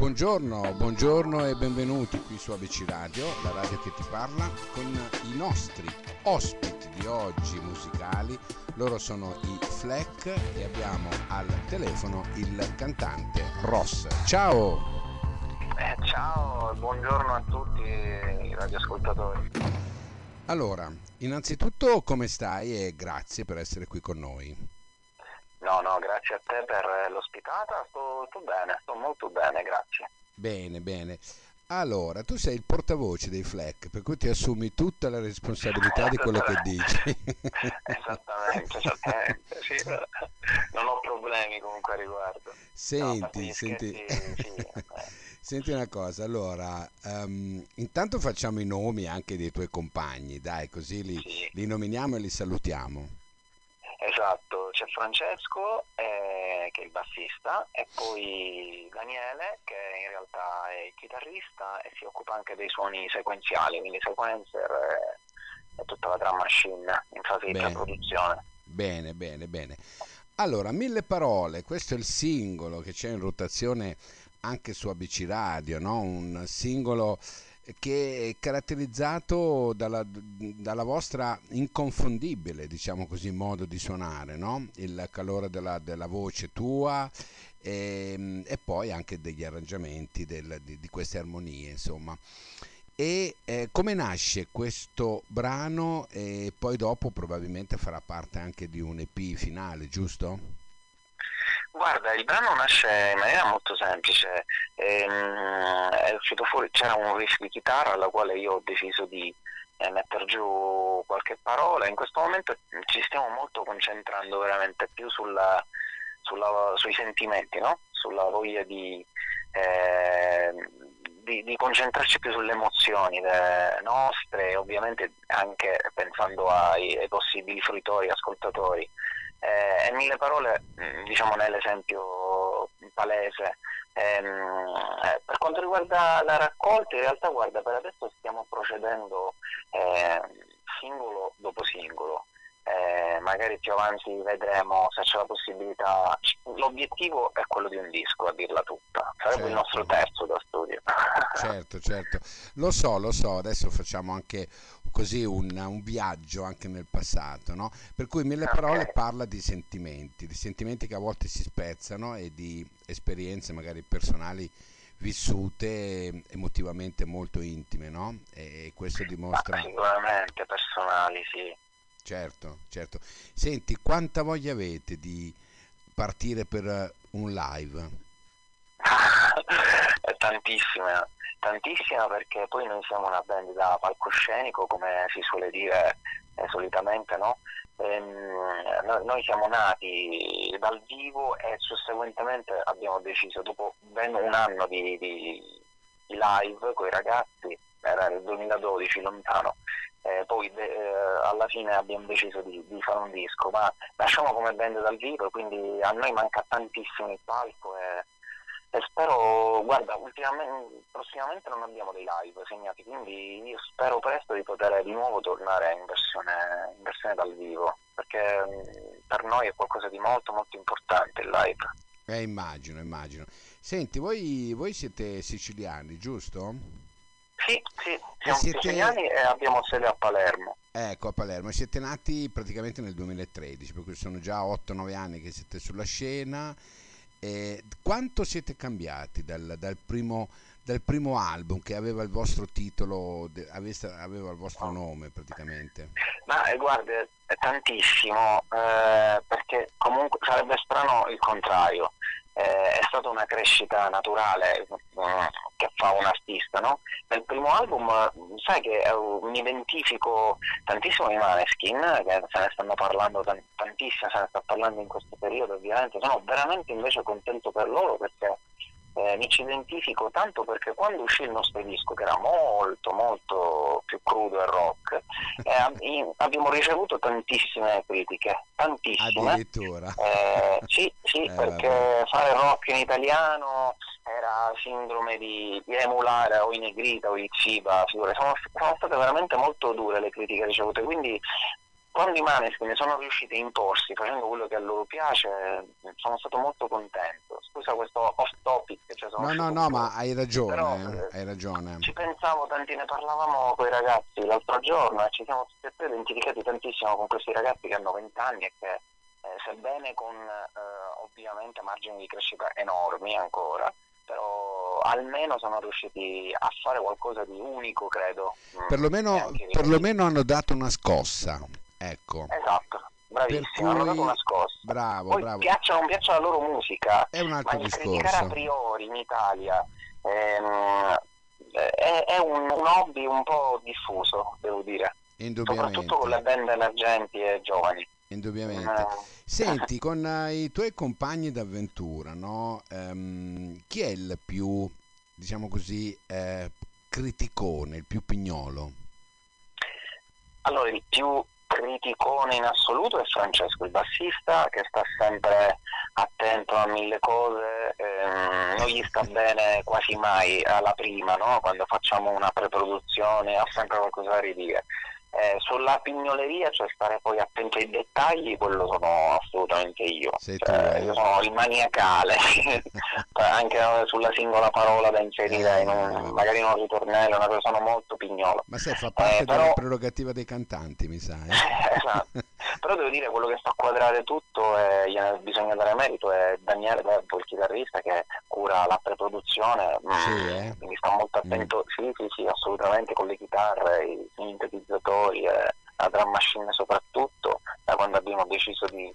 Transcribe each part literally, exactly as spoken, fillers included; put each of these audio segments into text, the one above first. Buongiorno, buongiorno e benvenuti qui su A B C Radio, la radio che ti parla, con i nostri ospiti di oggi musicali. Loro sono i FLAC e abbiamo al telefono il cantante Ross. Ciao! Eh, ciao, buongiorno a tutti i radioascoltatori. Allora, innanzitutto come stai e grazie per essere qui con noi. No, no, grazie a te per l'ospitata, sto, sto bene, sto molto bene, grazie. Bene, bene. Allora, tu sei il portavoce dei FLAC, per cui ti assumi tutta la responsabilità di quello che dici. Esattamente, esattamente, sì. Non ho problemi comunque a riguardo. Senti, no, senti... Senti una cosa, allora, um, intanto facciamo i nomi anche dei tuoi compagni, dai, così li, sì. li nominiamo e li salutiamo. Esatto, c'è Francesco eh, che è il bassista e poi Daniele che in realtà è il chitarrista e si occupa anche dei suoni sequenziali, quindi sequencer e tutta la drum machine in fase bene. di produzione. Bene, bene, bene. Allora, Mille Parole, questo è il singolo che c'è in rotazione anche su A B C Radio, no? Un singolo che è caratterizzato dalla, dalla vostra inconfondibile, diciamo così, modo di suonare, no? Il calore della, della voce tua e, e poi anche degli arrangiamenti del, di, di queste armonie, insomma. E eh, come nasce questo brano e poi dopo probabilmente farà parte anche di un E P finale, giusto? Guarda, il brano nasce in maniera molto semplice, ehm, è uscito fuori, c'era un riff di chitarra alla quale io ho deciso di eh, mettere giù qualche parola. In questo momento ci stiamo molto concentrando veramente più sulla, sulla, sui sentimenti, no? Sulla voglia di, eh, di, di concentrarci più sulle emozioni nostre, ovviamente anche pensando ai, ai possibili fruitori, ascoltatori. Eh, e Mille Parole, diciamo, nell'esempio palese. Eh, per quanto riguarda la raccolta, in realtà, guarda, per adesso stiamo procedendo eh, singolo dopo singolo. Eh, magari più avanti vedremo se c'è la possibilità. L'obiettivo è quello di un disco, a dirla tutta. Sarebbe certo. Il nostro terzo da studio. Certo, certo. Lo so, lo so. Adesso facciamo anche così un, un viaggio anche nel passato, no? Per cui Mille Parole okay. parla di sentimenti, di sentimenti che a volte si spezzano e di esperienze magari personali vissute emotivamente molto intime, no? E questo dimostra... Ma sicuramente personali, sì. Certo, certo. Senti, quanta voglia avete di partire per un live? Tantissima, tantissima, perché poi noi siamo una band da palcoscenico, come si suole dire eh, solitamente, no? Ehm, no, noi siamo nati dal vivo e susseguentemente abbiamo deciso, dopo ben un anno di, di, di live con i ragazzi, era il duemiladodici lontano, eh, poi de- eh, alla fine abbiamo deciso di, di fare un disco, ma nasciamo come band dal vivo, quindi a noi manca tantissimo il palco e, e spero, guarda, ultimamente, prossimamente non abbiamo dei live segnati, quindi io spero presto di poter di nuovo tornare in versione, in versione dal vivo, perché mh, per noi è qualcosa di molto molto importante il live. Eh, immagino, immagino. Senti, voi, voi siete siciliani, giusto? Sì, sì, siamo siete... siciliani e abbiamo sede a Palermo. Ecco, a Palermo. Siete nati praticamente nel duemilatredici, per cui sono già otto nove anni che siete sulla scena. E quanto siete cambiati dal, dal, primo, dal primo album che aveva il vostro titolo, aveva il vostro nome praticamente? Ma guarda, tantissimo, eh, perché comunque sarebbe strano il contrario. Eh, è stata una crescita naturale eh, che fa un artista, no? Nel primo album sai che eh, mi identifico tantissimo ai Måneskin, che se ne stanno parlando tant- tantissimo, se ne sta parlando in questo periodo ovviamente, sono veramente invece contento per loro perché eh, mi ci identifico tanto, perché quando uscì il nostro disco, che era molto molto più crudo e rock, eh, abbiamo ricevuto tantissime critiche, tantissime. Addirittura. Eh, sì, sì, eh, perché vabbè. Fare rock in italiano era sindrome di, di emulare o i Negrita o i Litfiba, figure. Sono, sono state veramente molto dure le critiche ricevute, quindi quando i Måneskin sono riusciti a imporsi facendo quello che a loro piace, sono stato molto contento. scusa questo off topic, cioè sono no no no ma hai ragione. Però, hai ragione, ci pensavo tanti, ne parlavamo con i ragazzi l'altro giorno e ci siamo tutti e tre identificati tantissimo con questi ragazzi che hanno vent'anni e che eh, sebbene con eh, ovviamente margini di crescita enormi ancora, però almeno sono riusciti a fare qualcosa di unico, credo, perlomeno, perlomeno hanno dato una scossa, ecco, esatto. Bravissimo, hanno dato una scossa. Bravo, poi bravo. Piaccia o non piaccia la loro musica, è un altro ma discorso. Criticare a priori in Italia ehm, è, è un, un hobby un po' diffuso, devo dire. Indubbiamente. Soprattutto con le band emergenti e giovani. Indubbiamente. Eh. Senti, con i tuoi compagni d'avventura, no? Ehm, chi è il più, diciamo così, eh, criticone, il più pignolo? Allora, il più criticone in assoluto è Francesco, il bassista, che sta sempre attento a mille cose, ehm, non gli sta bene quasi mai alla prima, no? Quando facciamo una preproduzione ha sempre qualcosa da ridire. Eh, sulla pignoleria, cioè stare poi attento ai dettagli, quello sono assolutamente io. Sei cioè, tu, io sono il maniacale anche sulla singola parola da inserire eh, in un, magari in un ritornello, una cosa, sono molto pignolo. Ma sai, fa parte eh, però, della prerogativa dei cantanti, mi sa, eh? Esatto. Però devo dire, quello che fa quadrare tutto e eh, bisogna dare merito è Daniele, il chitarrista, che cura la preproduzione. Sì, eh? Quindi sta molto attento, mm. sì, sì, sì, assolutamente, con le chitarre, i sintetizzatori, la drum machine soprattutto, da quando abbiamo deciso di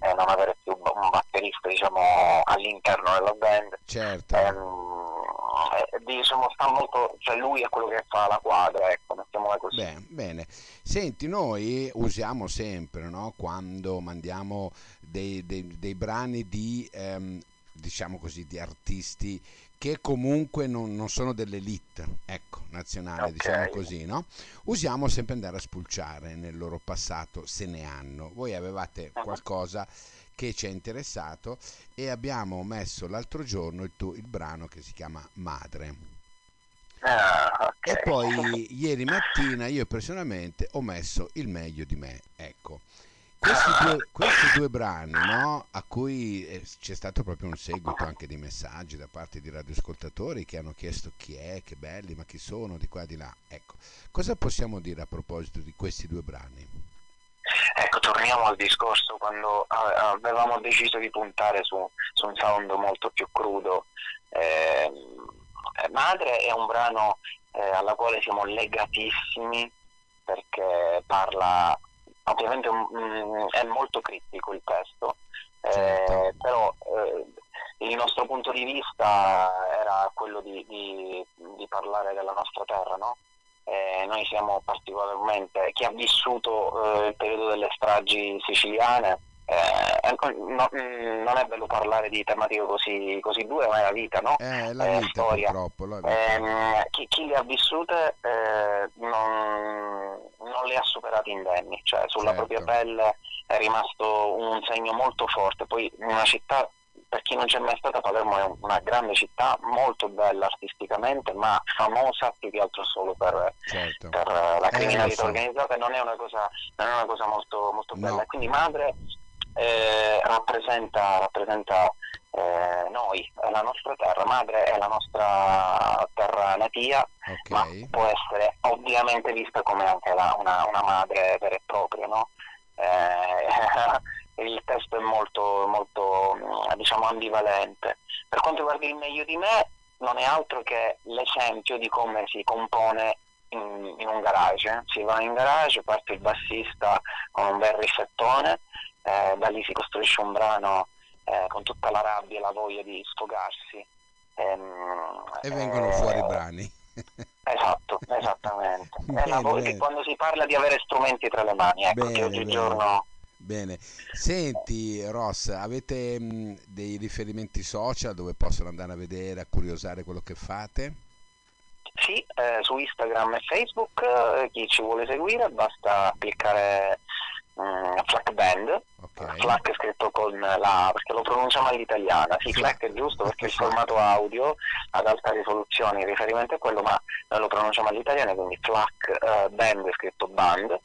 eh, non avere più un batterista, diciamo, all'interno della band. Certo. Eh, diciamo, sta molto, cioè lui è quello che fa la quadra, ecco, mettiamola così. Bene, bene. Senti, noi usiamo sempre, no, quando mandiamo dei, dei, dei brani di ehm, diciamo così, di artisti che comunque non, non sono dell'elite, ecco, nazionale, okay, diciamo così, no? Usiamo sempre andare a spulciare nel loro passato, se ne hanno. Voi avevate qualcosa che ci è interessato e abbiamo messo l'altro giorno il, tuo, il brano che si chiama Madre. Ah, okay. E poi ieri mattina io personalmente ho messo Il meglio di me, ecco. Questi due, questi due brani, no, a cui eh, c'è stato proprio un seguito anche di messaggi da parte di radioascoltatori che hanno chiesto chi è, che belli, ma chi sono, di qua di là. Ecco, cosa possiamo dire a proposito di questi due brani? Ecco, torniamo al discorso quando avevamo deciso di puntare su, su un sound molto più crudo. Eh, Madre è un brano eh, alla quale siamo legatissimi, perché parla... Ovviamente mh, è molto critico il testo, certo. eh, però eh, il nostro punto di vista era quello di, di, di parlare della nostra terra, no? Eh, noi siamo particolarmente, chi ha vissuto eh, il periodo delle stragi siciliane, eh, no, non è bello parlare di tematiche così, così dure, ma è la vita, no? Eh, la vita, eh, storia. Purtroppo, la vita. Eh, chi, chi le ha vissute eh, non... non le ha superate indenni, cioè sulla certo. propria pelle è rimasto un segno molto forte. Poi una città, per chi non c'è mai stata, Palermo è una grande città, molto bella artisticamente, ma famosa più che altro solo per, certo. per la criminalità eh, organizzata, non è una cosa, non è una cosa molto, molto bella. No. Quindi Madre eh, rappresenta, rappresenta eh, noi, è la nostra terra, Madre è la nostra terra natia, okay. ma può essere ovviamente vista come anche la, una, una madre vera e propria, no? Eh, il testo è molto, molto, diciamo, ambivalente. Per quanto riguarda Il meglio di me, non è altro che l'esempio di come si compone in, in un garage, eh? Si va in garage, parte il bassista con un bel riflettone, eh, da lì si costruisce un brano eh, con tutta la rabbia e la voglia di sfogarsi ehm, e vengono eh, fuori i brani. Esatto, esattamente. Bene, è la voce che quando si parla di avere strumenti tra le mani, ecco, bene, che oggigiorno. Bene. Senti, Ross, avete mh, dei riferimenti social dove possono andare a vedere, a curiosare quello che fate? Sì, eh, su Instagram e Facebook, eh, chi ci vuole seguire basta cliccare mh, FLAC Band. Okay. FLAC è scritto con la, perché lo pronunciamo all'italiana, sì, FLAC è giusto perché il formato audio ad alta risoluzione, il riferimento è quello, ma noi lo pronunciamo all'italiana, quindi FLAC eh, Band è scritto band,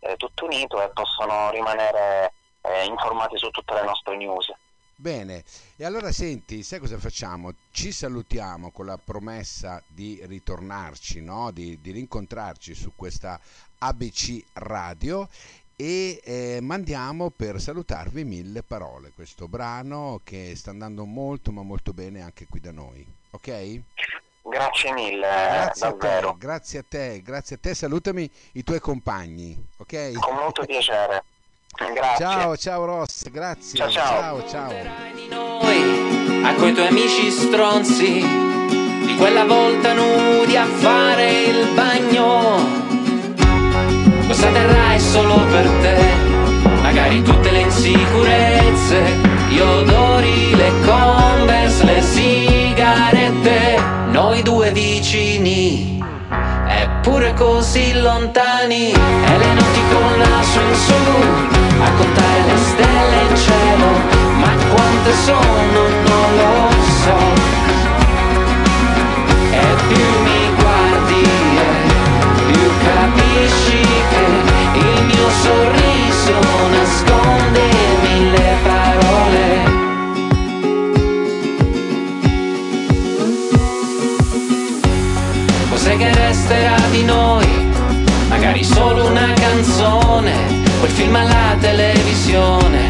eh, tutto unito, e possono rimanere eh, informati su tutte le nostre news. Bene, e allora senti, sai cosa facciamo? Ci salutiamo con la promessa di ritornarci, no? Di, di rincontrarci su questa A B C Radio e eh, mandiamo per salutarvi Mille Parole, questo brano che sta andando molto ma molto bene anche qui da noi, ok? Grazie mille, grazie davvero. A te, grazie a te, grazie a te, salutami i tuoi compagni, ok? Con molto piacere. Grazie. Ciao, ciao Ross, grazie. Ciao, ciao. Ciao, ciao. Di noi, a coi tuoi amici stronzi, di quella volta nudi a fare il bagno. Questa terra è solo per te, magari tutte le insicurezze, gli odori, le Converse, le sigarette, noi due vicini, eppure così lontani, e le notti con naso in su, a contare le stelle in cielo, ma quante sono non lo so, e più mi guardi e più capisci che il mio sorriso nasconde mille parole. Cos'è che resterà di noi? Magari solo una canzone, quel film alla televisione,